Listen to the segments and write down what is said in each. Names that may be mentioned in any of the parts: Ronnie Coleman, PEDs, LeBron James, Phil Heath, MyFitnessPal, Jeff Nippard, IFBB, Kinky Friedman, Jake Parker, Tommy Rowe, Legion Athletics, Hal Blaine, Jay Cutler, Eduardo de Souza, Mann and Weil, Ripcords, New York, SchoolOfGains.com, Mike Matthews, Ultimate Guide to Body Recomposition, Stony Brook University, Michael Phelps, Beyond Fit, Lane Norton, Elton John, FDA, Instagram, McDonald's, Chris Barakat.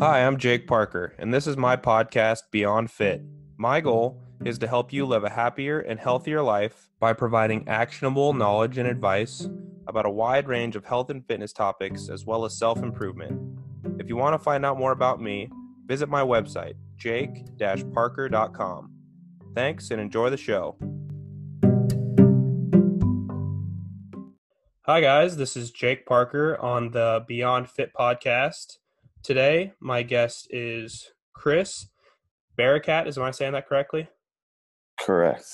Hi, I'm Jake Parker, and this is my podcast, Beyond Fit. My goal is to help you live a happier and healthier life by providing actionable knowledge and advice about a wide range of health and fitness topics, as well as self-improvement. If you want to find out more about me, visit my website, jake-parker.com. Thanks, and enjoy the show. Hi, guys. This is Jake Parker on the Beyond Fit podcast. Today, my guest is Chris Barakat. Am I saying that correctly? Correct.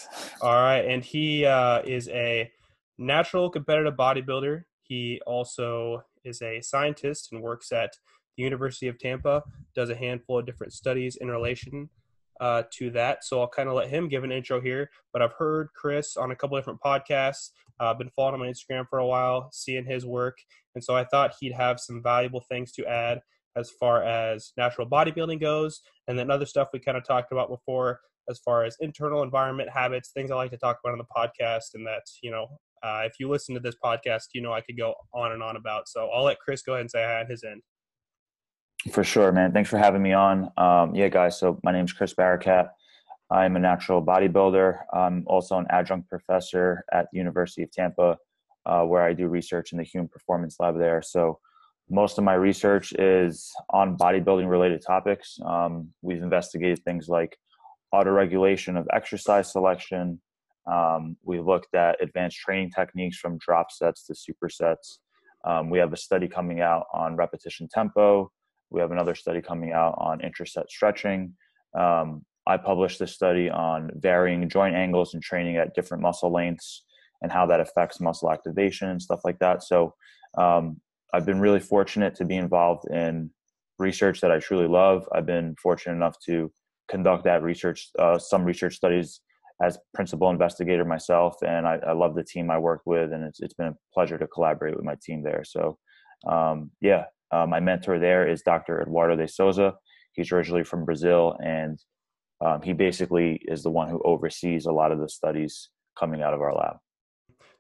All right. And he is a natural competitive bodybuilder. He also is a scientist and works at the University of Tampa, does a handful of different studies in relation to that. So I'll kind of let him give an intro here. But I've heard Chris on a couple different podcasts. I've been following him on Instagram for a while, seeing his work. And so I thought he'd have some valuable things to add as far as natural bodybuilding goes, and then other stuff we kind of talked about before as far as internal environment habits, things I like to talk about on the podcast. And that's, you know, if you listen to this podcast, you know, I could go on and on about. So I'll let Chris go ahead and say hi at his end. For sure, man. Thanks for having me on. Yeah, guys. So my name's Chris Barakat. I'm a natural bodybuilder. I'm also an adjunct professor at the University of Tampa, where I do research in the human performance lab there. So most of my research is on bodybuilding related topics. We've investigated things like autoregulation of exercise selection. We've looked at advanced training techniques from drop sets to supersets. We have a study coming out on repetition tempo. We have another study coming out on intraset stretching. I published this study on varying joint angles and training at different muscle lengths and how that affects muscle activation and stuff like that. So I've been really fortunate to be involved in research that I truly love. I've been fortunate enough to conduct that research, some research studies as principal investigator myself. And I love the team I work with, and it's been a pleasure to collaborate with my team there. So my mentor there is Dr. Eduardo de Souza. He's originally from Brazil, and he basically is the one who oversees a lot of the studies coming out of our lab.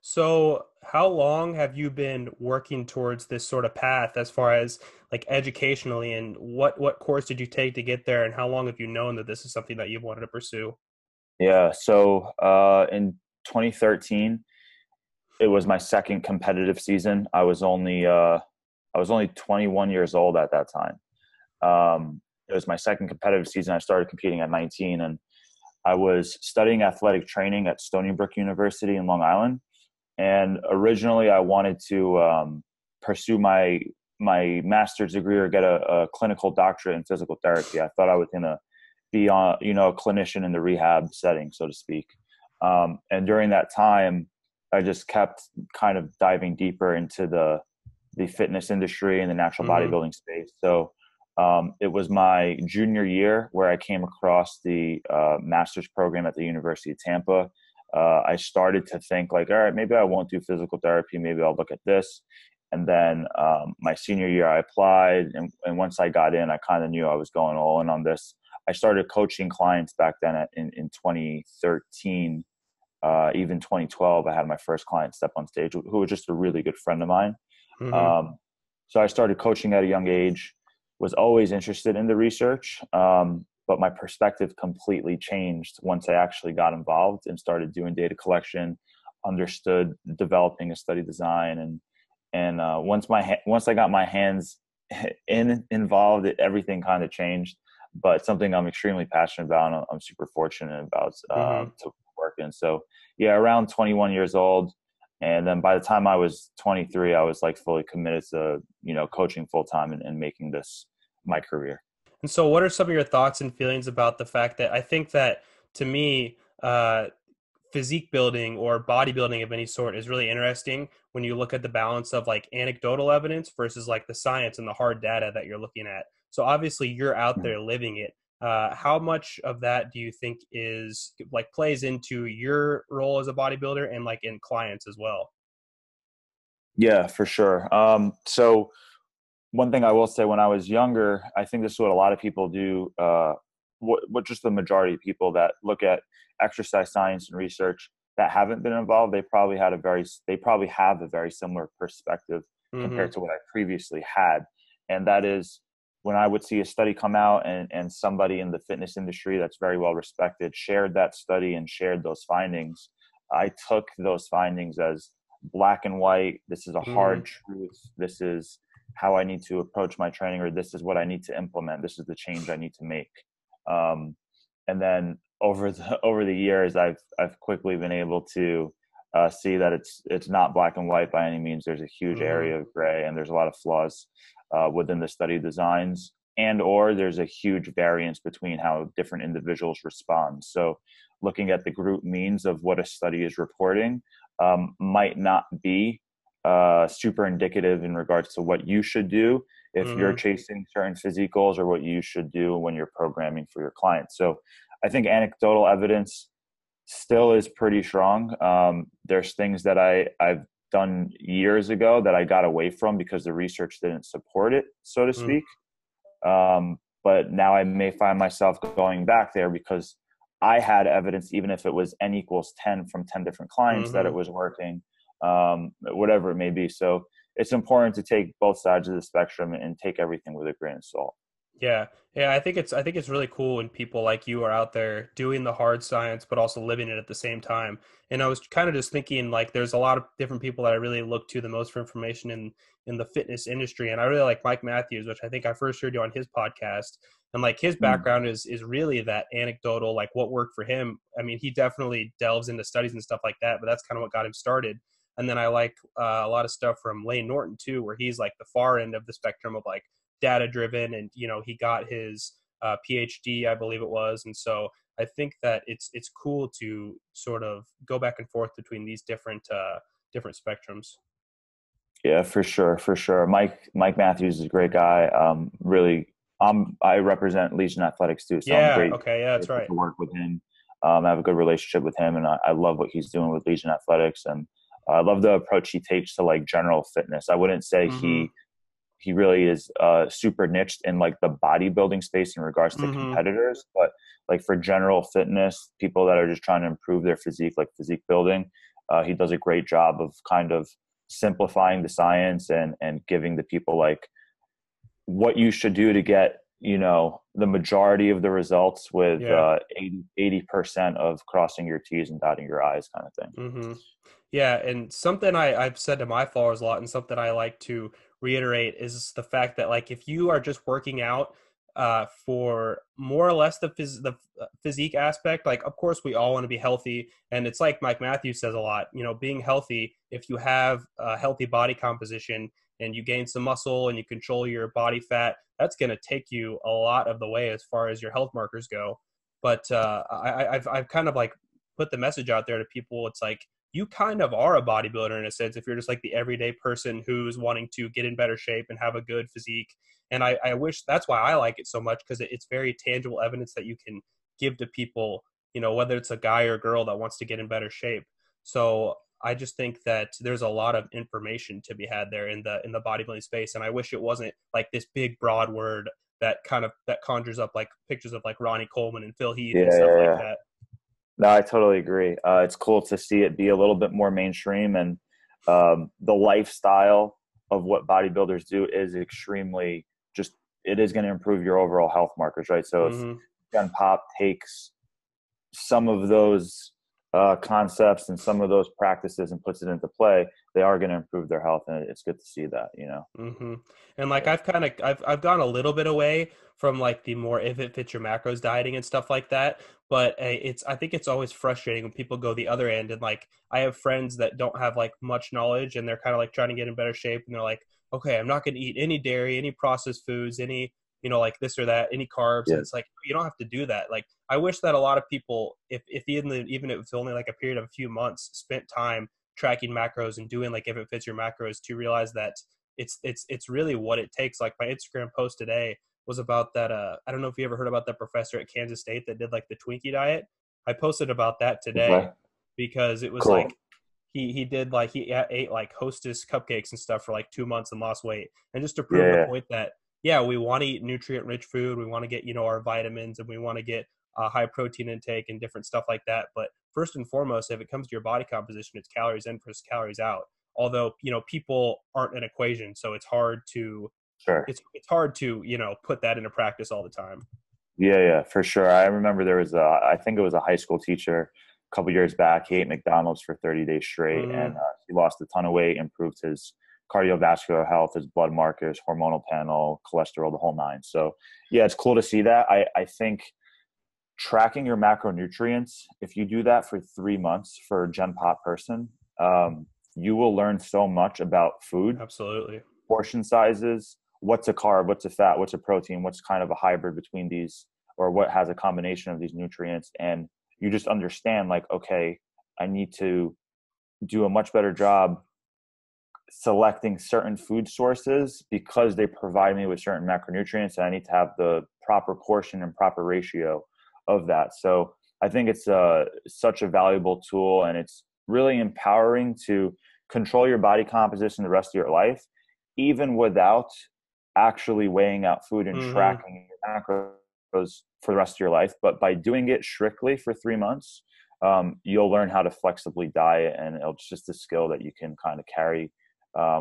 So how long have you been working towards this sort of path as far as like educationally, and what course did you take to get there, and how long have you known that this is something that you've wanted to pursue? Yeah, so in 2013, it was my second competitive season. I was only 21 years old at that time. It was my second competitive season. I started competing at 19, and I was studying athletic training at Stony Brook University in Long Island. And originally I wanted to pursue my master's degree or get a clinical doctorate in physical therapy. I thought I was going to be a clinician in the rehab setting, so to speak. And during that time, I just kept kind of diving deeper into the fitness industry and the natural bodybuilding space. So it was my junior year where I came across the master's program at the University of Tampa. I started to think like, all right, maybe I won't do physical therapy. Maybe I'll look at this. And then my senior year I applied. And once I got in, I kind of knew I was going all in on this. I started coaching clients back then in 2013, even 2012. I had my first client step on stage, who was just a really good friend of mine. Mm-hmm. So I started coaching at a young age, was always interested in the research. But my perspective completely changed once I actually got involved and started doing data collection, understood developing a study design. And once I got my hands involved, everything kind of changed, but something I'm extremely passionate about. And I'm super fortunate about, to work in. So yeah, around 21 years old. And then by the time I was 23, I was like fully committed to, coaching full time and making this my career. And so what are some of your thoughts and feelings about the fact that I think that, to me, physique building or bodybuilding of any sort is really interesting when you look at the balance of like anecdotal evidence versus like the science and the hard data that you're looking at. So obviously you're out there living it. How much of that do you think is like plays into your role as a bodybuilder and like in clients as well? Yeah, for sure. So one thing I will say, when I was younger, I think this is what a lot of people do. What just the majority of people that look at exercise science and research that haven't been involved, they probably have a very similar perspective compared to what I previously had. And that is, when I would see a study come out and somebody in the fitness industry that's very well respected shared that study and shared those findings, I took those findings as black and white. This is a hard truth. This is how I need to approach my training, or this is what I need to implement. This is the change I need to make. And then over the years, I've quickly been able to see that it's not black and white by any means. There's a huge area of gray, and there's a lot of flaws within the study designs, and or there's a huge variance between how different individuals respond. So looking at the group means of what a study is reporting might not be super indicative in regards to what you should do if you're chasing certain physique goals, or what you should do when you're programming for your clients. So I think anecdotal evidence still is pretty strong. There's things that I've done years ago that I got away from because the research didn't support it, so to speak. But now I may find myself going back there because I had evidence, even if it was N equals 10 from 10 different clients, that it was working, whatever it may be. So it's important to take both sides of the spectrum and take everything with a grain of salt. Yeah. Yeah. I think it's really cool when people like you are out there doing the hard science, but also living it at the same time. And I was kind of just thinking, like, there's a lot of different people that I really look to the most for information in the fitness industry. And I really like Mike Matthews, which I think I first heard you on his podcast, and like his background is really that anecdotal, like what worked for him. I mean, he definitely delves into studies and stuff like that, but that's kind of what got him started. And then I like a lot of stuff from Lane Norton too, where he's like the far end of the spectrum of like data driven, and you know, he got his PhD, I believe it was. And so I think that it's cool to sort of go back and forth between these different spectrums. Yeah, for sure. Mike Matthews is a great guy. Really, I represent Legion Athletics too, so yeah, I'm great. Okay, yeah, that's right. To work with him, I have a good relationship with him, and I love what he's doing with Legion Athletics, and I love the approach he takes to like general fitness. I wouldn't say he really is super niched in like the bodybuilding space in regards to competitors, but like for general fitness, people that are just trying to improve their physique, like physique building, he does a great job of kind of simplifying the science and giving the people like what you should do to get, you know, the majority of the results with 80% of crossing your T's and dotting your I's kind of thing. Yeah. And something I've said to my followers a lot, and something I like to reiterate, is the fact that like, if you are just working out for more or less the physique aspect, like of course we all want to be healthy, and it's like Mike Matthews says a lot, you know, being healthy, if you have a healthy body composition and you gain some muscle and you control your body fat, that's going to take you a lot of the way as far as your health markers go. But I've kind of like put the message out there to people. It's like, you kind of are a bodybuilder in a sense, if you're just like the everyday person who's wanting to get in better shape and have a good physique. And I wish, that's why I like it so much, because it's very tangible evidence that you can give to people, you know, whether it's a guy or a girl that wants to get in better shape. So I just think that there's a lot of information to be had there in the bodybuilding space. And I wish it wasn't like this big broad word that conjures up like pictures of like Ronnie Coleman and Phil Heath and stuff like that. No, I totally agree. It's cool to see it be a little bit more mainstream, and the lifestyle of what bodybuilders do is extremely it is going to improve your overall health markers, right? So if Gen Pop takes some of those concepts and some of those practices and puts it into play, they are going to improve their health, and it's good to see that, you know. And like I've gone a little bit away from like the more if it fits your macros dieting and stuff like that, but I think it's always frustrating when people go the other end, and like I have friends that don't have like much knowledge, and they're kind of like trying to get in better shape, and they're like, okay, I'm not going to eat any dairy, any processed foods, any, you know, like this or that, any carbs. And it's like, you don't have to do that. Like, I wish that a lot of people, even if it's only like a period of a few months, spent time tracking macros and doing like if it fits your macros, to realize that it's really what it takes. Like my Instagram post today was about that. I don't know if you ever heard about that professor at Kansas State that did like the Twinkie diet. I posted about that today because it was cool. Like he ate like Hostess cupcakes and stuff for like 2 months and lost weight. And just to prove the point that, yeah, we want to eat nutrient rich food. We want to get, you know, our vitamins, and we want to get a high protein intake and different stuff like that. But first and foremost, if it comes to your body composition, it's calories in versus calories out. Although, you know, people aren't an equation, so it's hard to Sure. It's hard to, you know, put that into practice all the time. Yeah, yeah, for sure. I remember there was I think it was a high school teacher a couple years back. He ate McDonald's for 30 days straight, and he lost a ton of weight, improved his cardiovascular health, his blood markers, hormonal panel, cholesterol, the whole nine. So yeah, it's cool to see that. I think tracking your macronutrients, if you do that for 3 months for a Gen Pop person, you will learn so much about food. Absolutely. Portion sizes, what's a carb, what's a fat, what's a protein, what's kind of a hybrid between these, or what has a combination of these nutrients. And you just understand like, okay, I need to do a much better job selecting certain food sources because they provide me with certain macronutrients, and I need to have the proper portion and proper ratio of that. So I think it's such a valuable tool, and it's really empowering to control your body composition the rest of your life, even without actually weighing out food and tracking your macros for the rest of your life. But by doing it strictly for 3 months, you'll learn how to flexibly diet, and it's just a skill that you can kind of carry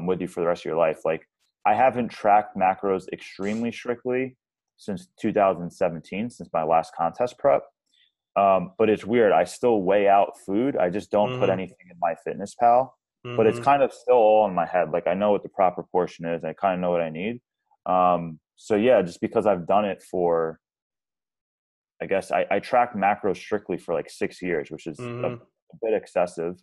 with you for the rest of your life. Like, I haven't tracked macros extremely strictly since 2017, since my last contest prep. But it's weird. I still weigh out food. I just don't put anything in my fitness pal, but it's kind of still all in my head. Like, I know what the proper portion is. I kind of know what I need. So yeah, just because I've done it for, I guess I tracked macros strictly for like 6 years, which is a bit excessive,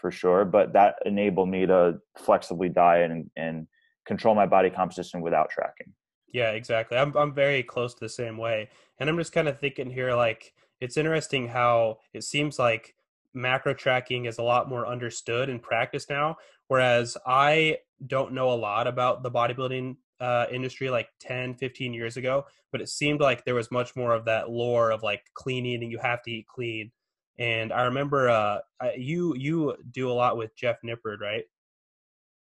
for sure, but that enabled me to flexibly diet and control my body composition without tracking. Yeah, exactly. I'm very close to the same way. And I'm just kind of thinking here, like, it's interesting how it seems like macro tracking is a lot more understood in practice now, whereas I don't know a lot about the bodybuilding industry like 10, 15 years ago, but it seemed like there was much more of that lore of like clean eating, you have to eat clean. And I remember you do a lot with Jeff Nippard, right?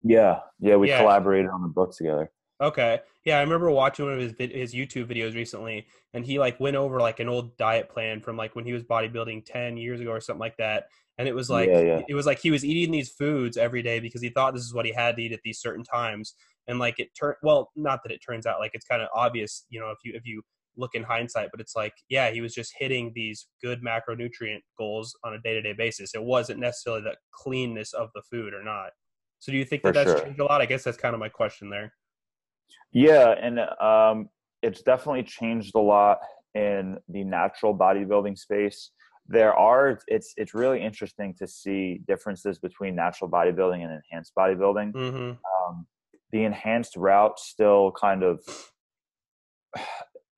Yeah. Yeah, we collaborated on the book together. Okay. Yeah, I remember watching one of his YouTube videos recently, and he like went over like an old diet plan from like when he was bodybuilding 10 years ago or something like that. And it was like it was like he was eating these foods every day because he thought this is what he had to eat at these certain times. And like it turned, well, not that it turns out, like it's kind of obvious, you know, if you look in hindsight, but it's like, yeah, he was just hitting these good macronutrient goals on a day-to-day basis. It wasn't necessarily the cleanness of the food or not. So do you think that's changed a lot? I guess that's kind of my question there. Yeah. And it's definitely changed a lot in the natural bodybuilding space. It's really interesting to see differences between natural bodybuilding and enhanced bodybuilding. The enhanced route still kind of,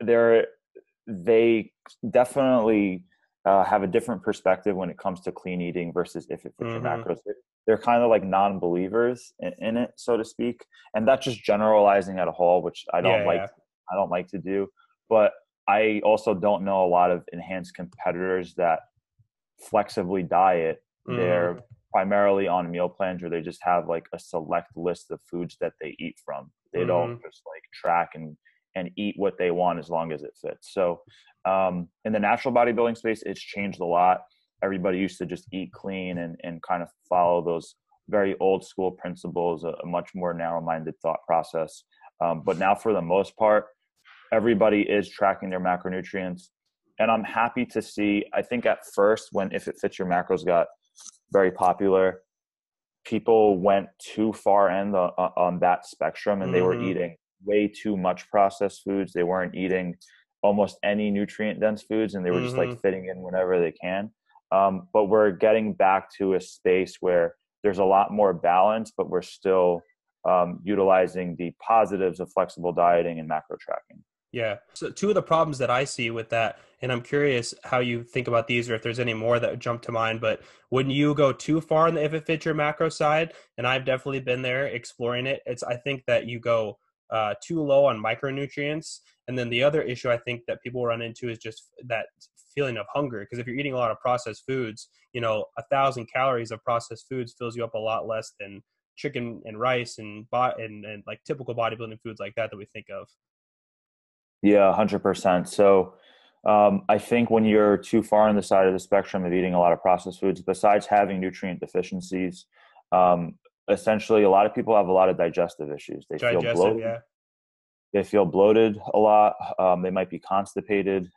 they definitely have a different perspective when it comes to clean eating versus if it fits your macros. They're kind of like non-believers in it, so to speak. And that's just generalizing at a whole, which I don't I don't like to do. But I also don't know a lot of enhanced competitors that flexibly diet. They're primarily on meal plans, or they just have like a select list of foods that they eat from. They don't just like track and eat what they want as long as it fits. So in the natural bodybuilding space, it's changed a lot. Everybody used to just eat clean and kind of follow those very old school principles, a much more narrow-minded thought process. But now for the most part, everybody is tracking their macronutrients. And I'm happy to see, I think at first when If It Fits Your Macros got very popular, people went too far end on that spectrum, and they were eating way too much processed foods. They weren't eating almost any nutrient dense foods, and they were just like fitting in whenever they can. But we're getting back to a space where there's a lot more balance, but we're still utilizing the positives of flexible dieting and macro tracking. Yeah. So two of the problems that I see with that, and I'm curious how you think about these or if there's any more that jump to mind, but when you go too far on the If It Fits Your Macro side, and I've definitely been there exploring it, I think that you go too low on micronutrients. And then the other issue I think that people run into is just that feeling of hunger. Because if you're eating a lot of processed foods, you know, 1,000 calories of processed foods fills you up a lot less than chicken and rice and like typical bodybuilding foods like that we think of. Yeah, 100%. So I think when you're too far on the side of the spectrum of eating a lot of processed foods, besides having nutrient deficiencies, essentially a lot of people have a lot of digestive issues. They feel bloated. They feel bloated a lot. They might be constipated.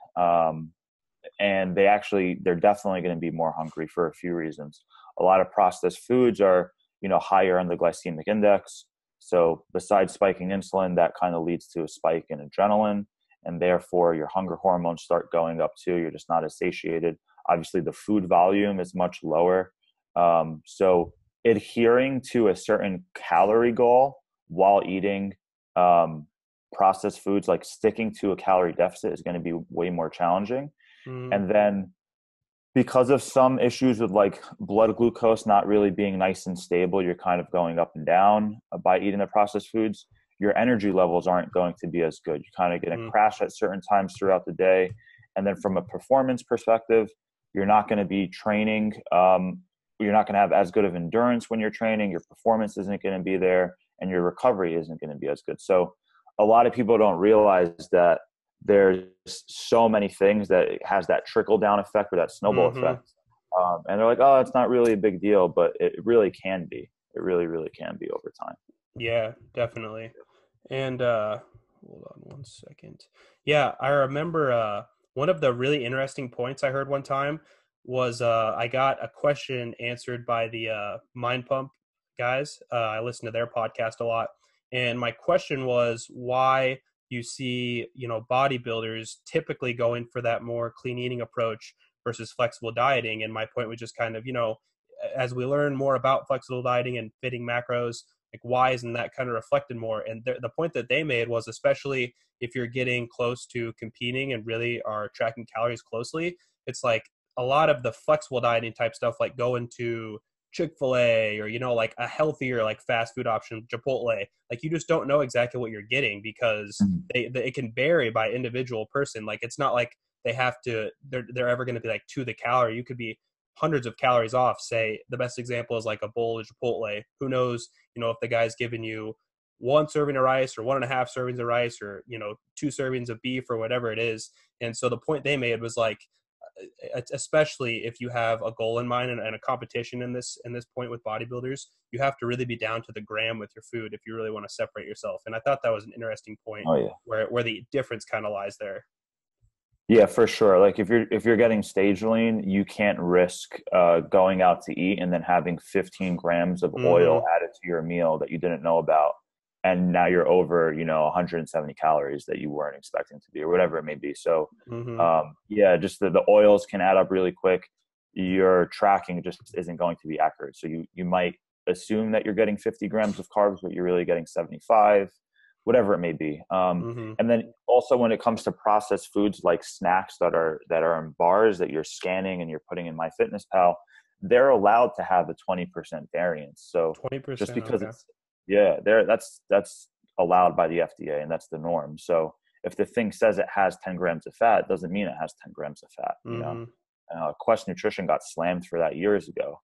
And they're definitely going to be more hungry for a few reasons. A lot of processed foods are, higher on the glycemic index. So besides spiking insulin, that kind of leads to a spike in adrenaline. And therefore, your hunger hormones start going up too. You're just not as satiated. Obviously, the food volume is much lower. So adhering to a certain calorie goal while eating processed foods, like sticking to a calorie deficit, is going to be way more challenging. Mm. And then because of some issues with like blood glucose not really being nice and stable, you're kind of going up and down by eating the processed foods. Your energy levels aren't going to be as good. You're kind of going to crash at certain times throughout the day. And then from a performance perspective, you're not going to be training. You're not going to have as good of endurance when you're training. Your performance isn't going to be there, and your recovery isn't going to be as good. So a lot of people don't realize that there's so many things that it has that trickle down effect or that snowball effect. And they're like, oh, it's not really a big deal, but it really can be. It really, really can be over time. Yeah, definitely. And hold on one second. Yeah, I remember one of the really interesting points I heard one time was I got a question answered by the Mind Pump guys. I listen to their podcast a lot. And my question was why you see, bodybuilders typically going for that more clean eating approach versus flexible dieting. And my point was just kind of, as we learn more about flexible dieting and fitting macros, like why isn't that kind of reflected more? And the point that they made was, especially if you're getting close to competing and really are tracking calories closely, it's like a lot of the flexible dieting type stuff, like going to Chick-fil-A or, like a healthier, like fast food option, Chipotle, like you just don't know exactly what you're getting because it can vary by individual person. Like, it's not like they're ever going to be like to the calorie. You could be hundreds of calories off. Say the best example is like a bowl of Chipotle. Who knows, if the guy's giving you one serving of rice or 1.5 servings of rice or, two servings of beef or whatever it is. And so the point they made was like, especially if you have a goal in mind and a competition in this point with bodybuilders, you have to really be down to the gram with your food if you really want to separate yourself. And I thought that was an interesting point. Oh, yeah. where the difference kind of lies there. Yeah, for sure. Like if you're getting stage lean, you can't risk going out to eat and then having 15 grams of oil added to your meal that you didn't know about. And now you're over, 170 calories that you weren't expecting to be, or whatever it may be. So, just the oils can add up really quick. Your tracking just isn't going to be accurate. So you might assume that you're getting 50 grams of carbs, but you're really getting 75, whatever it may be. And then also when it comes to processed foods, like snacks that are in bars that you're scanning and you're putting in MyFitnessPal, they're allowed to have a 20% variance. So 20%, just because it's, yeah, that's allowed by the FDA, and that's the norm. So if the thing says it has 10 grams of fat, it doesn't mean it has 10 grams of fat. Quest Nutrition got slammed for that years ago.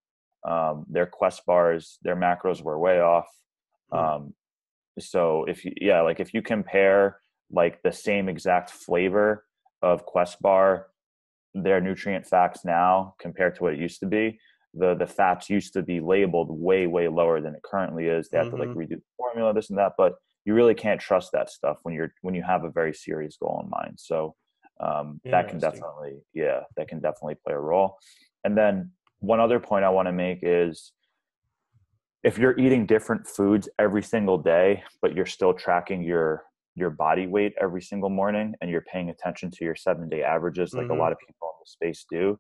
Their Quest bars, their macros were way off. So if you compare like the same exact flavor of Quest bar, their nutrient facts now compared to what it used to be, the fats used to be labeled way, way lower than it currently is. They have to like redo the formula, this and that, but you really can't trust that stuff when you have a very serious goal in mind. So that can definitely play a role. And then one other point I want to make is, if you're eating different foods every single day, but you're still tracking your body weight every single morning, and you're paying attention to your 7-day averages, like a lot of people in the space do,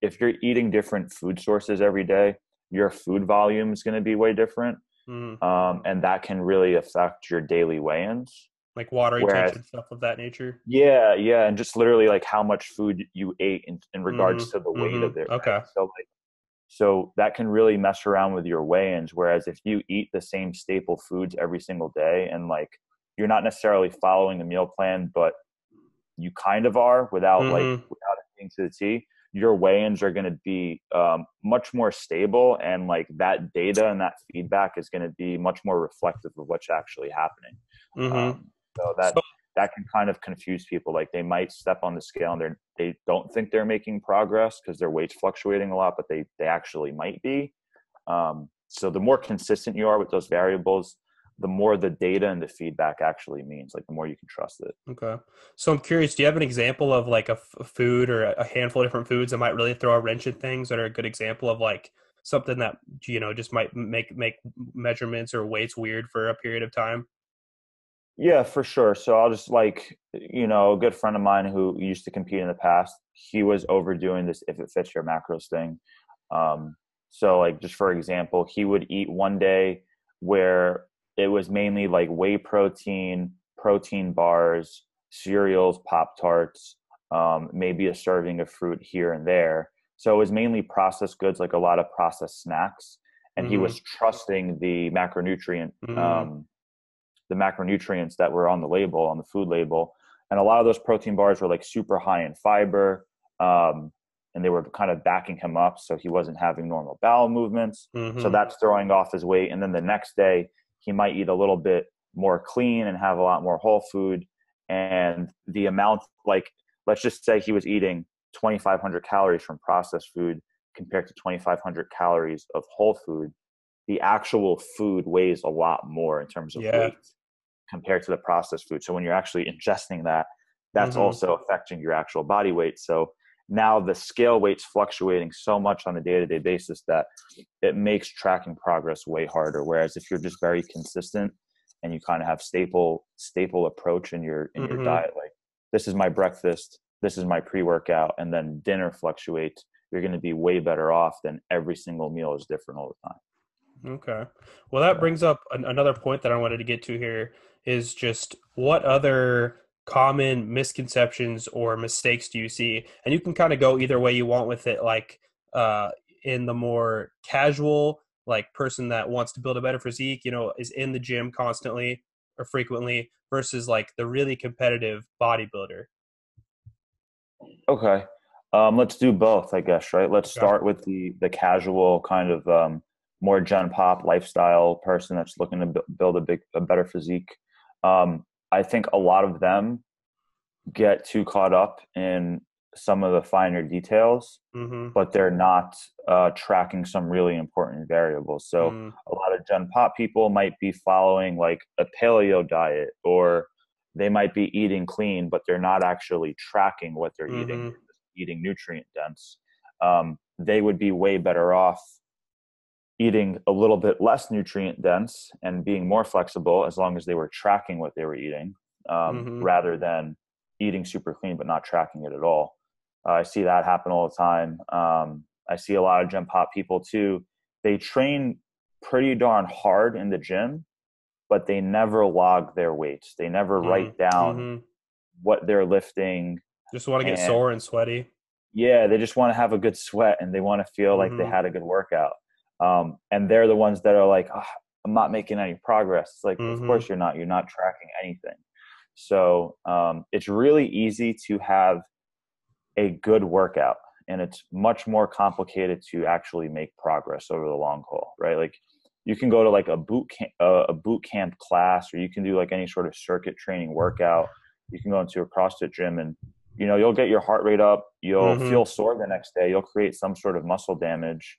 if you're eating different food sources every day, your food volume is going to be way different. And that can really affect your daily weigh-ins. Like water intake and stuff of that nature? Yeah, yeah. And just literally like how much food you ate in regards to the weight of it. Okay. Right? So that can really mess around with your weigh-ins. Whereas if you eat the same staple foods every single day and like you're not necessarily following the meal plan, but you kind of are without it being to the T, your weigh-ins are going to be much more stable, and like that data and that feedback is going to be much more reflective of what's actually happening. So that can kind of confuse people. Like they might step on the scale and they don't think they're making progress because their weight's fluctuating a lot, but they actually might be. So the more consistent you are with those variables, the more the data and the feedback actually means, like the more you can trust it. Okay. So I'm curious, do you have an example of like a food or a handful of different foods that might really throw a wrench in things, that are a good example of like something that, you know, just might make measurements or weights weird for a period of time? Yeah, for sure. So I'll just like, you know, a good friend of mine who used to compete in the past, he was overdoing this if it fits your macros thing. So like, just for example, he would eat one day where it was mainly like whey protein, protein bars, cereals, Pop-Tarts, maybe a serving of fruit here and there. So it was mainly processed goods, like a lot of processed snacks. And he was trusting the macronutrient, the macronutrients that were on the label, on the food label. And a lot of those protein bars were like super high in fiber. And they were kind of backing him up, so he wasn't having normal bowel movements. So that's throwing off his weight. And then the next day, he might eat a little bit more clean and have a lot more whole food. And the amount, like, let's just say he was eating 2,500 calories from processed food compared to 2,500 calories of whole food. The actual food weighs a lot more in terms of weight compared to the processed food. So when you're actually ingesting that, that's also affecting your actual body weight. So now the scale weight's fluctuating so much on a day-to-day basis that it makes tracking progress way harder. Whereas if you're just very consistent and you kind of have staple approach in your diet, like this is my breakfast, this is my pre-workout, and then dinner fluctuates, you're going to be way better off than every single meal is different all the time. Okay. Well, that brings up another point that I wanted to get to here, is just what other common misconceptions or mistakes do you see? And you can kind of go either way you want with it, like in the more casual, like person that wants to build a better physique, you know, is in the gym constantly or frequently, versus like the really competitive bodybuilder. Okay. Let's do both, I guess, right? Let's start with the casual kind of more gen pop lifestyle person that's looking to build a better physique. I think a lot of them get too caught up in some of the finer details, but they're not tracking some really important variables. So a lot of gen pop people might be following like a paleo diet, or they might be eating clean, but they're not actually tracking what they're eating, eating nutrient dense. They would be way better off eating a little bit less nutrient dense and being more flexible, as long as they were tracking what they were eating, rather than eating super clean but not tracking it at all. I see that happen all the time. I see a lot of gym pop people too. They train pretty darn hard in the gym, but they never log their weights. They never write down what they're lifting. Just want to get sore and sweaty. Yeah, they just want to have a good sweat and they want to feel like they had a good workout. And they're the ones that are like, oh, I'm not making any progress. It's like, of course you're not tracking anything. So, it's really easy to have a good workout, and it's much more complicated to actually make progress over the long haul, right? Like you can go to like a boot camp class, or you can do like any sort of circuit training workout. You can go into a CrossFit gym and, you know, you'll get your heart rate up. You'll feel sore the next day. You'll create some sort of muscle damage.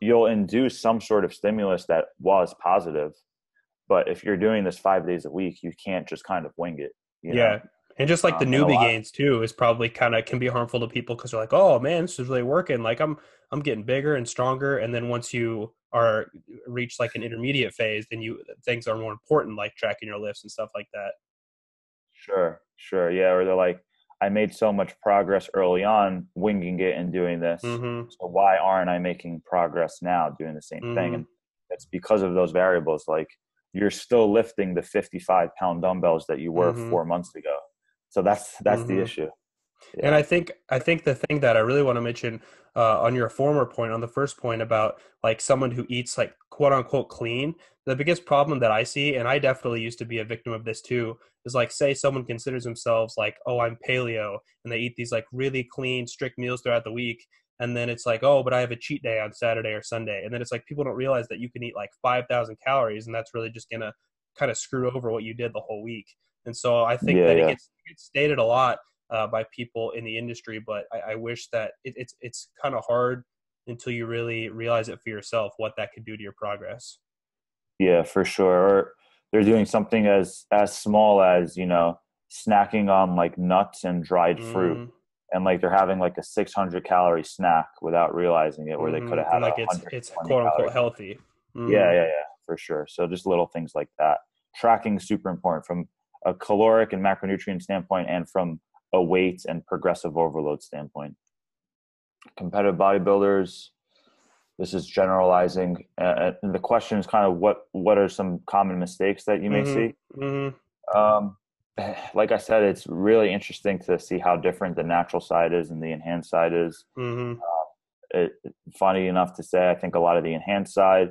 You'll induce some sort of stimulus that was positive, but if you're doing this 5 days a week, you can't just kind of wing it. You know? And just like the newbie gains too, is probably kind of can be harmful to people, because they're like, oh man, this is really working. Like I'm getting bigger and stronger. And then once you are reach like an intermediate phase, then things are more important, like tracking your lifts and stuff like that. Sure. Yeah. Or they're like, I made so much progress early on winging it and doing this. So why aren't I making progress now doing the same thing? And that's because of those variables. Like you're still lifting the 55-pound dumbbells that you were 4 months ago. So that's the issue. Yeah. And I think the thing that I really want to mention on your former point, on the first point about like someone who eats like quote unquote clean, the biggest problem that I see, and I definitely used to be a victim of this too, is like, say someone considers themselves like, oh, I'm paleo, and they eat these like really clean, strict meals throughout the week. And then it's like, oh, but I have a cheat day on Saturday or Sunday. And then it's like, people don't realize that you can eat like 5,000 calories, and that's really just going to kind of screw over what you did the whole week. And so I think that it gets stated a lot by people in the industry, but I wish that it's kind of hard until you really realize it for yourself, what that could do to your progress. Yeah, for sure. Or they're doing something as small as, you know, snacking on like nuts and dried fruit. And like they're having like a 600 calorie snack without realizing it, where they could have had like it's quote unquote healthy. Yeah, for sure. So just little things like that. Tracking is super important from a caloric and macronutrient standpoint, and from a weight and progressive overload standpoint. Competitive bodybuilders, this is generalizing. And the question is kind of what are some common mistakes that you may see? Like I said, it's really interesting to see how different the natural side is and the enhanced side is. Funny enough to say, I think a lot of the enhanced side,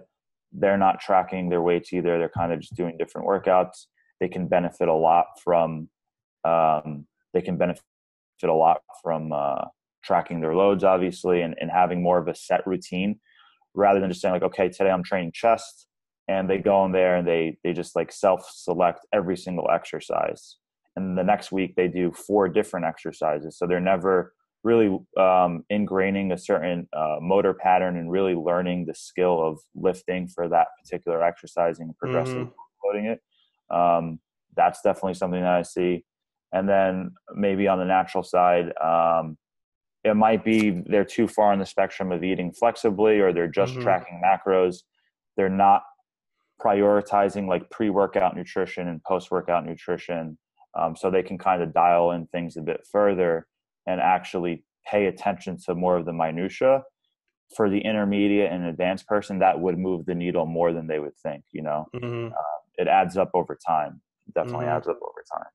they're not tracking their weights either. They're kind of just doing different workouts. They can benefit a lot from tracking their loads, obviously, and having more of a set routine, rather than just saying like, okay, today I'm training chest. And they go in there and they just like self-select every single exercise. And the next week they do 4 different exercises. So they're never really ingraining a certain motor pattern and really learning the skill of lifting for that particular exercise and progressively loading it. That's definitely something that I see. And then maybe on the natural side, it might be they're too far on the spectrum of eating flexibly, or they're just tracking macros. They're not prioritizing like pre-workout nutrition and post-workout nutrition, so they can kind of dial in things a bit further and actually pay attention to more of the minutia. For the intermediate and advanced person, that would move the needle more than they would think, you know. It adds up over time. It definitely adds up over time.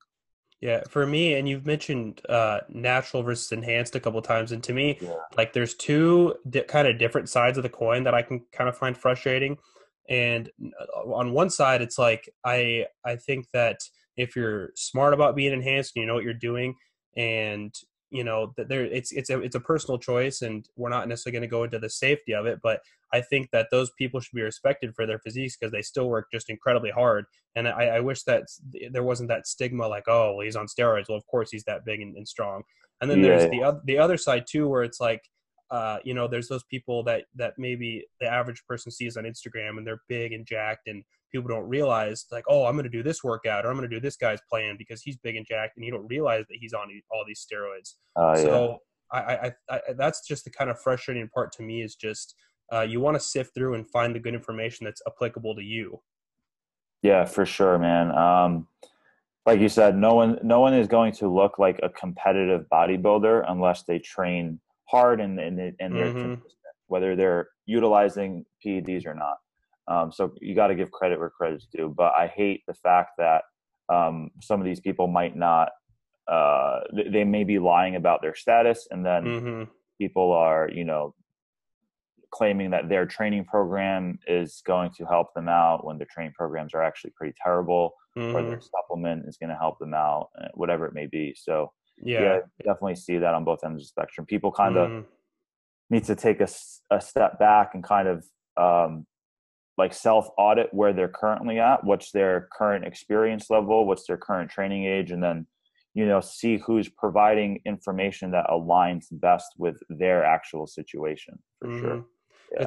Yeah, for me, and you've mentioned natural versus enhanced a couple of times, and to me, like there's two kind of different sides of the coin that I can kind of find frustrating. And on one side, it's like, I think that if you're smart about being enhanced and you know what you're doing, and you know that there, it's a personal choice, and we're not necessarily going to go into the safety of it, but I think that those people should be respected for their physiques because they still work just incredibly hard. And I wish that there wasn't that stigma like, oh, well, he's on steroids. Well, of course he's that big and strong. And then there's the other side too, where it's like, you know, there's those people that maybe the average person sees on Instagram, and they're big and jacked, and people don't realize like, oh, I'm going to do this workout, or I'm going to do this guy's plan because he's big and jacked, and you don't realize that he's on all these steroids. So I that's just the kind of frustrating part to me, is just, you want to sift through and find the good information that's applicable to you. Yeah, for sure, man. Like you said, no one is going to look like a competitive bodybuilder unless they train hard and they're consistent, whether they're utilizing PEDs or not. So you got to give credit where credit's due, but I hate the fact that some of these people might not, they may be lying about their status, and then people are, you know, claiming that their training program is going to help them out when their training programs are actually pretty terrible, or their supplement is going to help them out, whatever it may be. So yeah, definitely see that on both ends of the spectrum. People kind of need to take a step back and kind of like self-audit where they're currently at, what's their current experience level, what's their current training age, and then, you know, see who's providing information that aligns best with their actual situation, for sure. Yeah.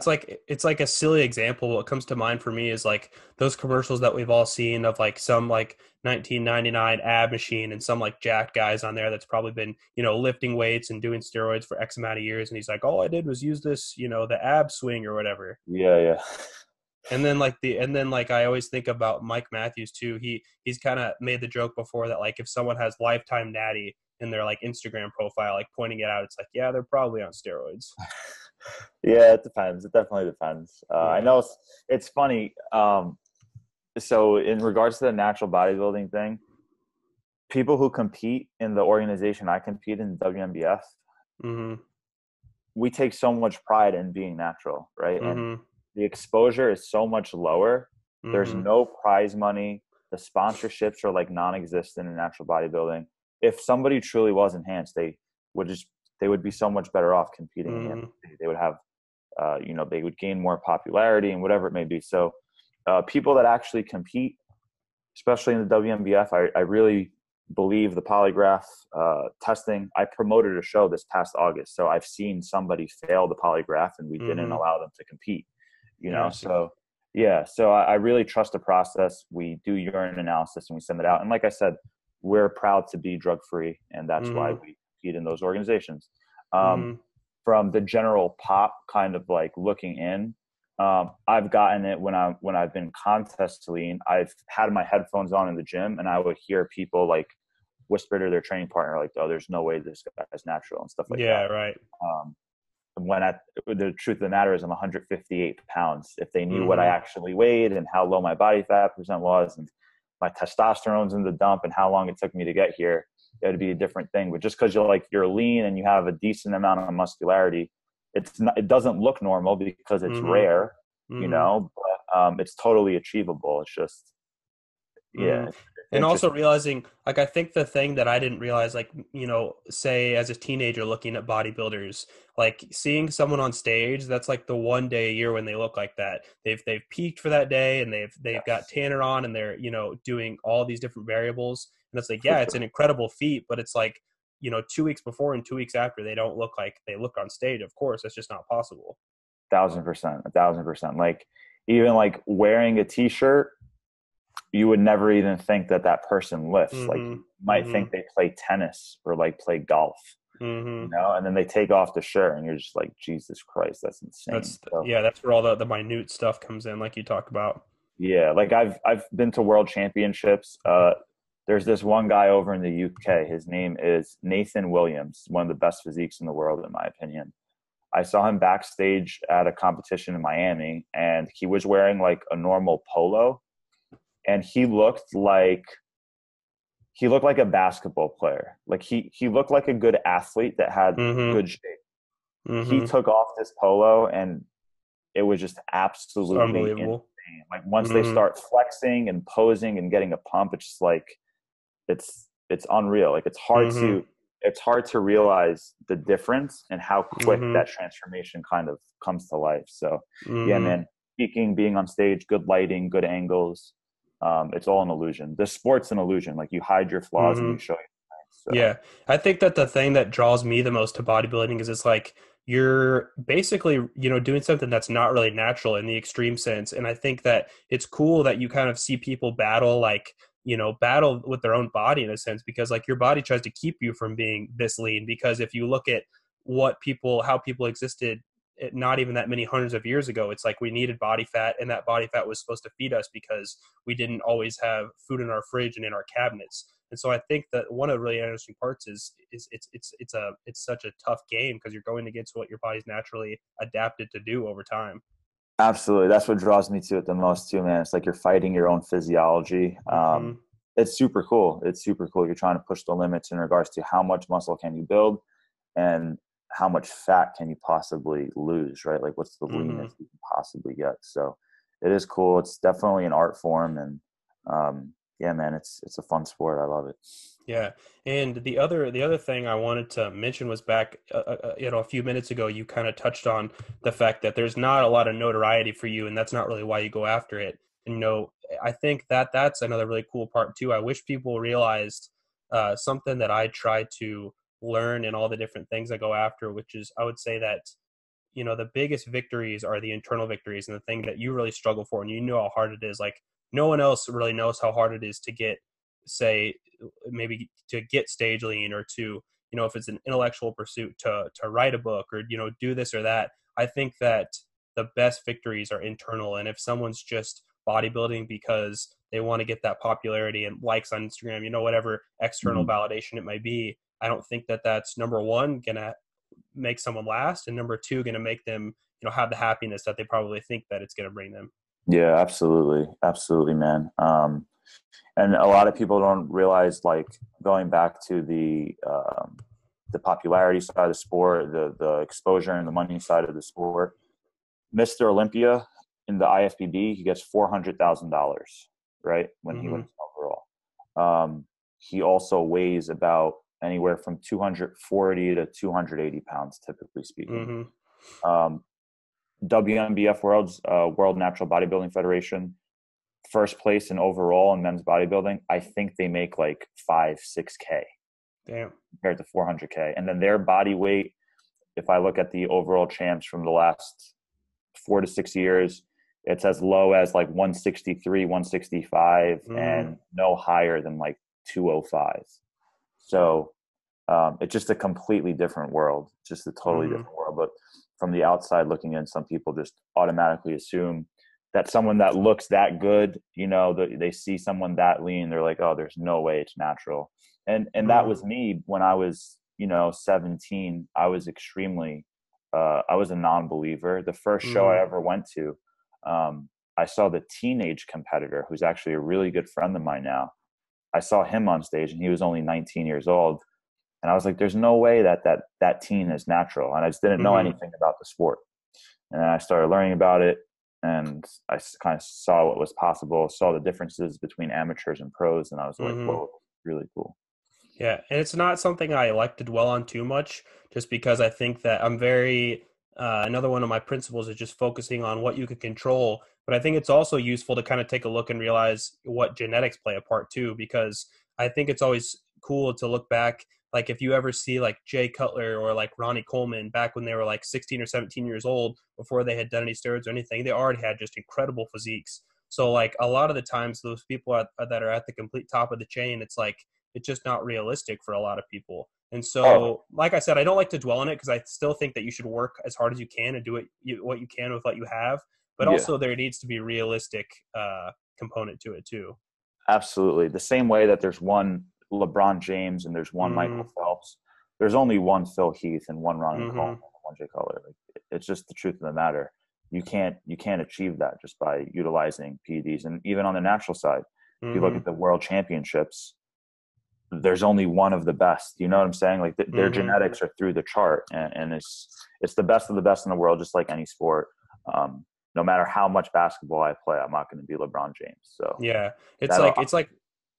It's like a silly example. What comes to mind for me is like those commercials that we've all seen of like some like 1999 ab machine and some like jacked guys on there that's probably been, you know, lifting weights and doing steroids for X amount of years. And he's like, all I did was use this, you know, the ab swing or whatever. Yeah. And then I always think about Mike Matthews too. He's kind of made the joke before that, like if someone has Lifetime Natty in their like Instagram profile, like pointing it out, it's like, yeah, they're probably on steroids. Yeah, it depends. It definitely depends. I know it's funny. So in regards to the natural bodybuilding thing, people who compete in the organization I compete in, WNBF, we take so much pride in being natural, right? And the exposure is so much lower. There's no prize money. The sponsorships are like non-existent in natural bodybuilding. If somebody truly was enhanced, they would be so much better off competing. They would have, you know, they would gain more popularity and whatever it may be. So people that actually compete, especially in the WNBF, I really believe the polygraph testing. I promoted a show this past August. So I've seen somebody fail the polygraph and we didn't allow them to compete, you know? So Yeah. So I really trust the process. We do urine analysis and we send it out. And like I said, we're proud to be drug-free, and that's why we compete in those organizations. From the general pop kind of like looking in, I've gotten it when I've been contest lean. I've had my headphones on in the gym, and I would hear people like whisper to their training partner, like, "Oh, there's no way this guy is natural," and stuff like that. Yeah, right. The truth of the matter is I'm 158 pounds. If they knew what I actually weighed and how low my body fat percent was and my testosterone's in the dump and how long it took me to get here, it would be a different thing. But just because you're lean and you have a decent amount of muscularity, it doesn't look normal because it's rare, you know, but it's totally achievable. It's just, yeah. And also realizing, like, I think the thing that I didn't realize, like, you know, say as a teenager looking at bodybuilders, like seeing someone on stage, that's like the one day a year when they look like that. They've peaked for that day, and they've got Tanner on, and they're, you know, doing all these different variables. And it's like, yeah, it's an incredible feat, but it's like, you know, 2 weeks before and 2 weeks after, they don't look like they look on stage. Of course, that's just not possible. 1,000%. Like, even like wearing a t-shirt, you would never even think that person lifts. Like, you might think they play tennis or like play golf, you know, and then they take off the shirt and you're just like, Jesus Christ, that's insane. That's where all the minute stuff comes in, like you talk about. Yeah. Like I've been to world championships. There's this one guy over in the UK. His name is Nathan Williams, one of the best physiques in the world, in my opinion. I saw him backstage at a competition in Miami, and he was wearing like a normal polo. And he looked like a basketball player. Like he looked like a good athlete that had good shape. He took off this polo, and it was just absolutely unbelievable. Insane. Like once they start flexing and posing and getting a pump, it's just like it's unreal. Like it's hard to realize the difference and how quick that transformation kind of comes to life. So yeah, man, speaking, being on stage, good lighting, good angles. It's all an illusion. The sport's an illusion. Like you hide your flaws and you show your things. So. Yeah. I think that the thing that draws me the most to bodybuilding is it's like, you're basically, you know, doing something that's not really natural in the extreme sense. And I think that it's cool that you kind of see people battle, like, you know, battle with their own body in a sense, because like your body tries to keep you from being this lean. Because if you look at how people existed, not even that many hundreds of years ago, it's like we needed body fat, and that body fat was supposed to feed us because we didn't always have food in our fridge and in our cabinets. And so I think that one of the really interesting parts is it's such a tough game because you're going against what your body's naturally adapted to do over time. Absolutely. That's what draws me to it the most too, man. It's like you're fighting your own physiology. It's super cool. You're trying to push the limits in regards to how much muscle can you build and how much fat can you possibly lose, right? Like what's the leanest you can possibly get. So it is cool. It's definitely an art form, and yeah, man, it's a fun sport. I love it. Yeah. And the other thing I wanted to mention was back, you know, a few minutes ago, you kind of touched on the fact that there's not a lot of notoriety for you, and that's not really why you go after it. And, you know, I think that that's another really cool part too. I wish people realized something that I try to learn and all the different things I go after, which is I would say that, you know, the biggest victories are the internal victories and the thing that you really struggle for. And you know how hard it is. Like no one else really knows how hard it is to get, say, maybe to get stage lean, or to, you know, if it's an intellectual pursuit, to write a book, or, you know, do this or that. I think that the best victories are internal. And if someone's just bodybuilding because they want to get that popularity and likes on Instagram, you know, whatever external validation it might be, I don't think that that's, number one, going to make someone last, and number two, going to make them, you know, have the happiness that they probably think that it's going to bring them. Yeah, absolutely. Absolutely, man. And a lot of people don't realize, like, going back to the popularity side of the sport, the exposure and the money side of the sport, Mr. Olympia in the IFBB, he gets $400,000, right, when he wins overall. He also weighs about anywhere from 240 to 280 pounds, typically speaking. WNBF World Natural Bodybuilding Federation, first place in overall in men's bodybuilding. I think they make like 5-6K. Damn. Compared to 400K. And then their body weight, if I look at the overall champs from the last 4 to 6 years, it's as low as like 163, 165, and no higher than like 205. So it's just a completely different world, just a totally different world. But from the outside looking in, some people just automatically assume that someone that looks that good, you know, they see someone that lean, they're like, oh, there's no way it's natural. And that was me when I was, you know, 17. I was extremely, I was a non-believer. The first show I ever went to, I saw the teenage competitor, who's actually a really good friend of mine now. I saw him on stage and he was only 19 years old. And I was like, there's no way that that teen is natural. And I just didn't know anything about the sport. And then I started learning about it, and I kind of saw what was possible, saw the differences between amateurs and pros. And I was like, whoa, really cool. Yeah. And it's not something I like to dwell on too much, just because I think that I'm very, another one of my principles is just focusing on what you can control. But I think it's also useful to kind of take a look and realize what genetics play a part too, because I think it's always cool to look back. Like if you ever see like Jay Cutler or like Ronnie Coleman back when they were like 16 or 17 years old, before they had done any steroids or anything, they already had just incredible physiques. So like a lot of the times those people that are at the complete top of the chain, it's like, it's just not realistic for a lot of people. And so, like I said, I don't like to dwell on it because I still think that you should work as hard as you can and do what you can with what you have. But also there needs to be a realistic component to it too. Absolutely. The same way that there's one LeBron James and there's one Michael Phelps, there's only one Phil Heath and one Ronnie Coleman and one Jay Cutler. It's just the truth of the matter. You can't achieve that just by utilizing PEDs. And even on the natural side, if you look at the world championships, there's only one of the best. You know what I'm saying? Like their genetics are through the chart, and it's the best of the best in the world, just like any sport. No matter how much basketball I play, I'm not going to be LeBron James. So yeah,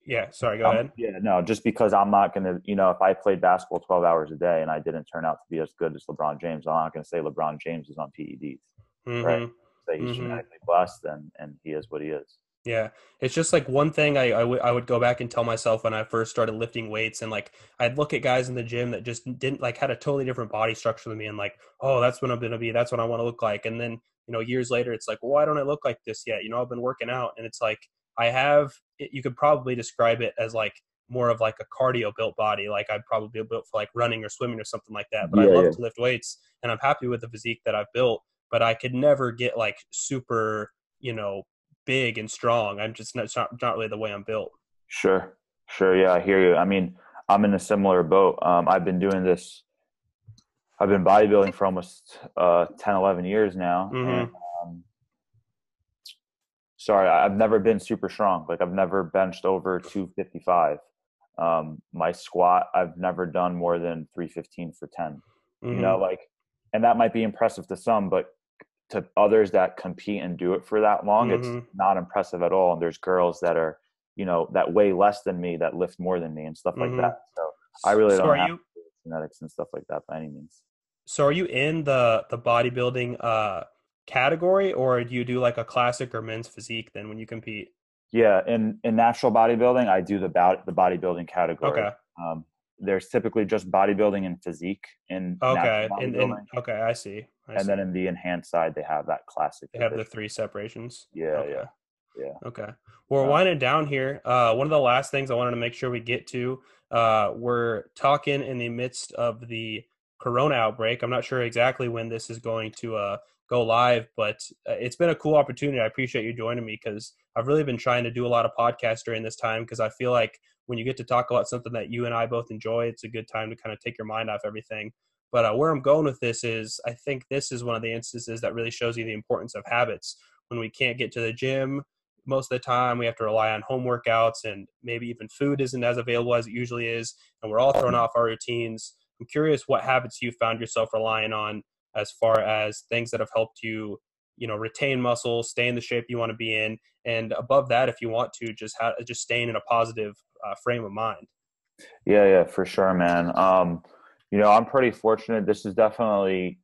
yeah, sorry, go ahead. Yeah, no, just because I'm not going to, you know, if I played basketball 12 hours a day and I didn't turn out to be as good as LeBron James, I'm not going to say LeBron James is on PEDs, right? Say he's genetically blessed and he is what he is. Yeah. It's just like one thing I would go back and tell myself when I first started lifting weights, and like, I'd look at guys in the gym that just didn't like had a totally different body structure than me, and like, oh, that's what I'm going to be. That's what I want to look like. And then, you know, years later, it's like, well, why don't I look like this yet? You know, I've been working out, and it's like, I have, you could probably describe it as like more of like a cardio built body. Like I'd probably be built for like running or swimming or something like that, but I love to lift weights and I'm happy with the physique that I've built, but I could never get like super, you know, big and strong. I'm just not really the way I'm built. Sure. Yeah, I hear you. I mean, I'm in a similar boat. I've been bodybuilding for almost 10, 11 years now. And sorry, I've never been super strong. Like I've never benched over 255. My squat, I've never done more than 315 for 10, you know, like, and that might be impressive to some, but to others that compete and do it for that long, it's not impressive at all. And there's girls that are, you know, that weigh less than me, that lift more than me and stuff like that. So I really don't have genetics and stuff like that by any means. So are you in the bodybuilding, category, or do you do like a classic or men's physique then when you compete? Yeah, in natural bodybuilding, I do the bodybuilding category. Okay. There's typically just bodybuilding and physique in okay, I see. And then in the enhanced side, they have that classic. They have the three separations. Yeah. Okay. We're winding down here. One of the last things I wanted to make sure we get to, we're talking in the midst of the Corona outbreak. I'm not sure exactly when this is going to go live, but it's been a cool opportunity. I appreciate you joining me, because I've really been trying to do a lot of podcasts during this time, because I feel like when you get to talk about something that you and I both enjoy, it's a good time to kind of take your mind off everything. But where I'm going with this is, I think this is one of the instances that really shows you the importance of habits. When we can't get to the gym most of the time, we have to rely on home workouts, and maybe even food isn't as available as it usually is, and we're all thrown off our routines. I'm curious what habits you found yourself relying on, as far as things that have helped you, you know, retain muscle, stay in the shape you want to be in, and above that, if you want to, just staying in a positive frame of mind. Yeah, for sure, man. You know, I'm pretty fortunate. This has definitely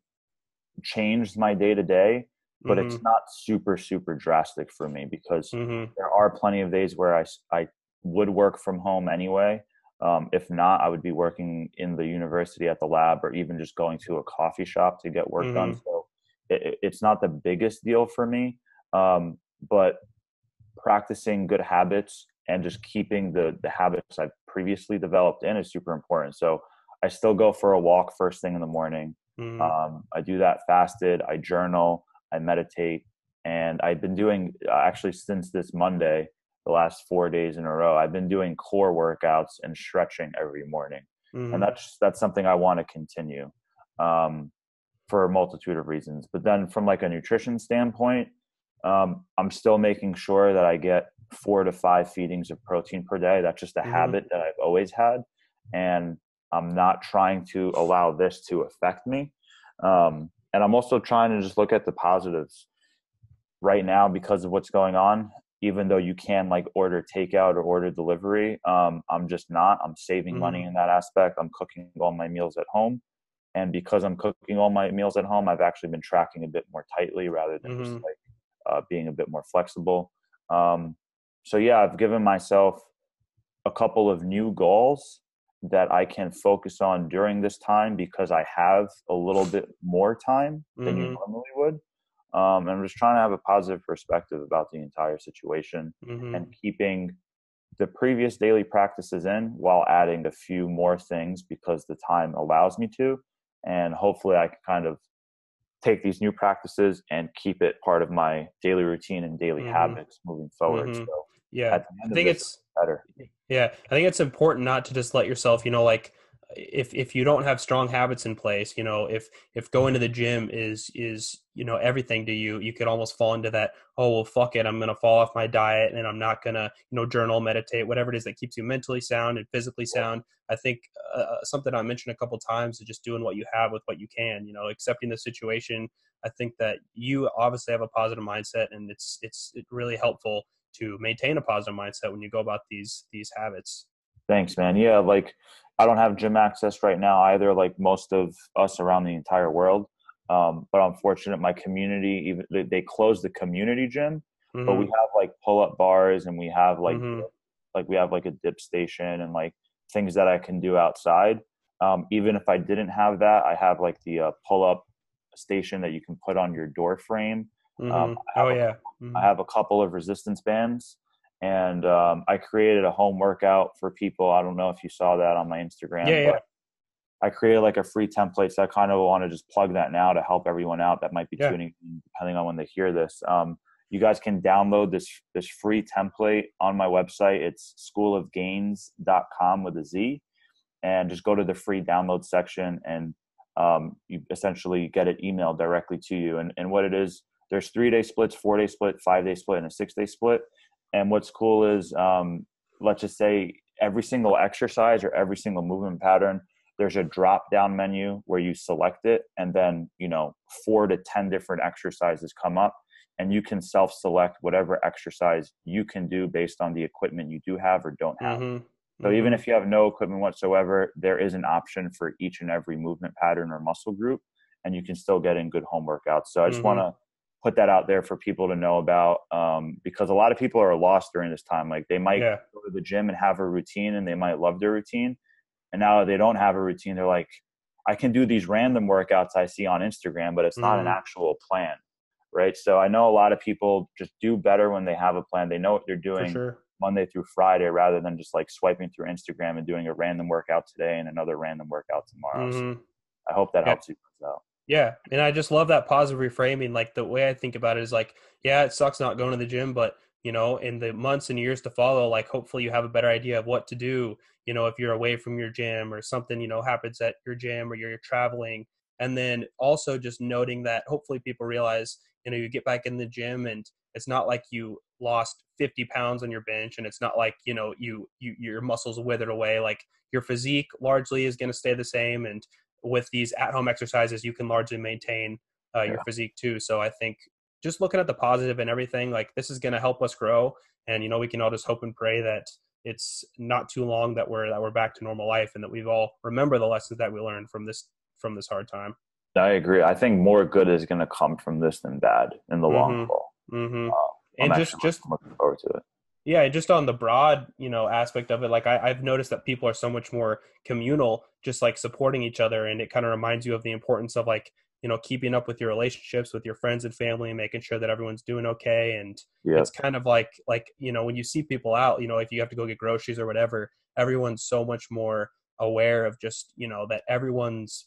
changed my day-to-day, but it's not super drastic for me, because there are plenty of days where I would work from home anyway. If not, I would be working in the university at the lab, or even just going to a coffee shop to get work done. So it's not the biggest deal for me. But practicing good habits and just keeping the habits I've previously developed in is super important. So I still go for a walk first thing in the morning. Mm-hmm. I do that fasted. I journal. I meditate. And I've been doing, actually since this Monday, the last 4 days in a row, I've been doing core workouts and stretching every morning. Mm-hmm. And that's something I want to continue for a multitude of reasons. But then from like a nutrition standpoint, I'm still making sure that I get 4 to 5 feedings of protein per day. That's just a mm-hmm. habit that I've always had. And I'm not trying to allow this to affect me. And I'm also trying to just look at the positives right now because of what's going on. Even though you can like order takeout or order delivery, I'm just not. I'm saving mm-hmm. money in that aspect. I'm cooking all my meals at home. And because I'm cooking all my meals at home, I've actually been tracking a bit more tightly rather than mm-hmm. just like being a bit more flexible. So yeah, I've given myself a couple of new goals that I can focus on during this time because I have a little bit more time than mm-hmm. you normally would. And I'm just trying to have a positive perspective about the entire situation mm-hmm. and keeping the previous daily practices in while adding a few more things because the time allows me to. And hopefully I can kind of take these new practices and keep it part of my daily routine and daily mm-hmm. habits moving forward. Mm-hmm. So yeah, I think it's better. Yeah. I think it's important not to just let yourself, you know, like if you don't have strong habits in place, you know, if going to the gym is, you know, everything to you, you could almost fall into that, oh, well, fuck it. I'm going to fall off my diet and I'm not going to, you know, journal, meditate, whatever it is that keeps you mentally sound and physically sound. I think something I mentioned a couple times is just doing what you have with what you can, you know, accepting the situation. I think that you obviously have a positive mindset and it's really helpful to maintain a positive mindset when you go about these habits. Thanks, man. Yeah. Like I don't have gym access right now either, like most of us around the entire world. But I'm fortunate my community, even they closed the community gym, mm-hmm. but we have like pull-up bars and we have like, mm-hmm. like we have like a dip station and like things that I can do outside. Even if I didn't have that, I have like the pull-up station that you can put on your door frame. Mm-hmm. Mm-hmm. I have a couple of resistance bands. And I created a home workout for people. I don't know if you saw that on my Instagram. Yeah, but yeah. I created like a free template. So I kind of want to just plug that now to help everyone out that might be tuning in, depending on when they hear this. You guys can download this free template on my website. It's SchoolOfGains.com with a Z. And just go to the free download section and you essentially get it emailed directly to you. And what it is, there's 3-day splits, 4-day split, 5-day split, and a 6-day split. And what's cool is, let's just say every single exercise or every single movement pattern, there's a drop-down menu where you select it and then, you know, 4 to 10 different exercises come up and you can self-select whatever exercise you can do based on the equipment you do have or don't have. Mm-hmm. So mm-hmm. even if you have no equipment whatsoever, there is an option for each and every movement pattern or muscle group and you can still get in good home workouts. So I just mm-hmm. want to put that out there for people to know about, because a lot of people are lost during this time. Like they might go to the gym and have a routine and they might love their routine. And now they don't have a routine. They're like, I can do these random workouts I see on Instagram, but it's not an actual plan. Right. So I know a lot of people just do better when they have a plan. They know what they're doing Monday through Friday, rather than just like swiping through Instagram and doing a random workout today and another random workout tomorrow. Mm-hmm. So I hope that helps you out. Yeah. And I just love that positive reframing. Like the way I think about it is like, yeah, it sucks not going to the gym, but you know, in the months and years to follow, like hopefully you have a better idea of what to do, you know, if you're away from your gym or something, you know, happens at your gym or you're traveling. And then also just noting that hopefully people realize, you know, you get back in the gym and it's not like you lost 50 pounds on your bench and it's not like, you know, your muscles withered away. Like your physique largely is going to stay the same. And with these at-home exercises, you can largely maintain your physique too. So I think just looking at the positive and everything, like this is going to help us grow. And, you know, we can all just hope and pray that it's not too long that we're back to normal life and that we've all remember the lessons that we learned from this hard time. I agree. I think more good is going to come from this than bad in the long haul. Mm-hmm. And just looking forward to it. Yeah. And just on the broad, you know, aspect of it, like I've noticed that people are so much more communal, just like supporting each other. And it kind of reminds you of the importance of like you know, keeping up with your relationships with your friends and family and making sure that everyone's doing okay. And it's kind of like, you know, when you see people out, you know, if you have to go get groceries or whatever, everyone's so much more aware of just, you know, that everyone's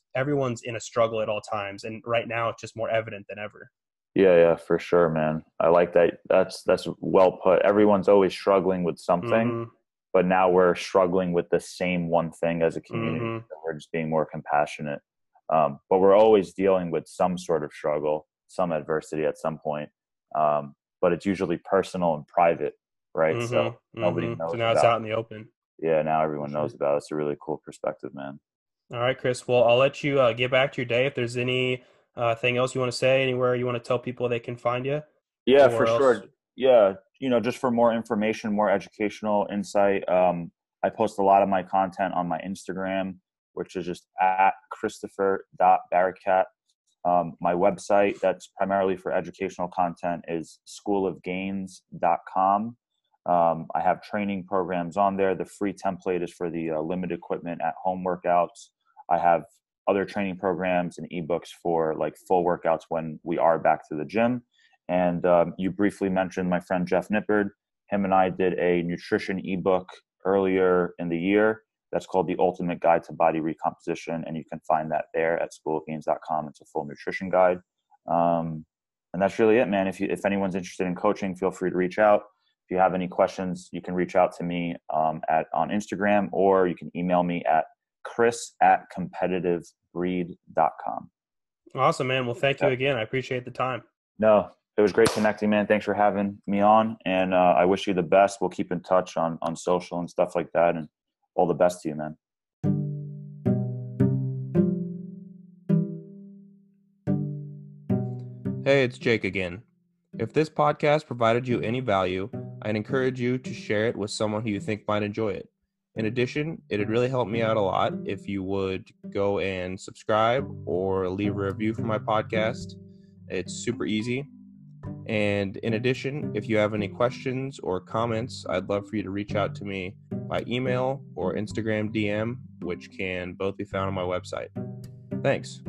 in a struggle at all times. And right now it's just more evident than ever. Yeah. Yeah, for sure, man. I like that. That's well put. Everyone's always struggling with something, but now we're struggling with the same one thing as a community. So we're just being more compassionate. But we're always dealing with some sort of struggle, some adversity at some point. But it's usually personal and private, right? So nobody knows. So now it's out in the open. Yeah, now everyone knows about it. It's a really cool perspective, man. All right, Chris. Well, I'll let you get back to your day. If there's any thing else you want to say, anywhere you want to tell people they can find you. Yeah, for sure. Yeah, you know, just for more information, more educational insight. I post a lot of my content on my Instagram, which is just at christopher.barakat. My website that's primarily for educational content is SchoolOfGains.com. I have training programs on there. The free template is for the limited equipment at home workouts. I have other training programs and ebooks for like full workouts when we are back to the gym. And you briefly mentioned my friend Jeff Nippard. Him and I did a nutrition ebook earlier in the year. That's called the Ultimate Guide to Body Recomposition, and you can find that there at SchoolOfGains.com. It's a full nutrition guide, and that's really it, man. If anyone's interested in coaching, feel free to reach out. If you have any questions, you can reach out to me on Instagram, or you can email me at chris@competitivebreed.com. Awesome, man. Well, thank you again. I appreciate the time. No, it was great connecting, man. Thanks for having me on, and I wish you the best. We'll keep in touch on social and stuff like that, and all the best to you, man. Hey, it's Jake again. If this podcast provided you any value, I'd encourage you to share it with someone who you think might enjoy it. In addition, it'd really help me out a lot if you would go and subscribe or leave a review for my podcast. It's super easy. And in addition, if you have any questions or comments, I'd love for you to reach out to me by email or Instagram DM, which can both be found on my website. Thanks.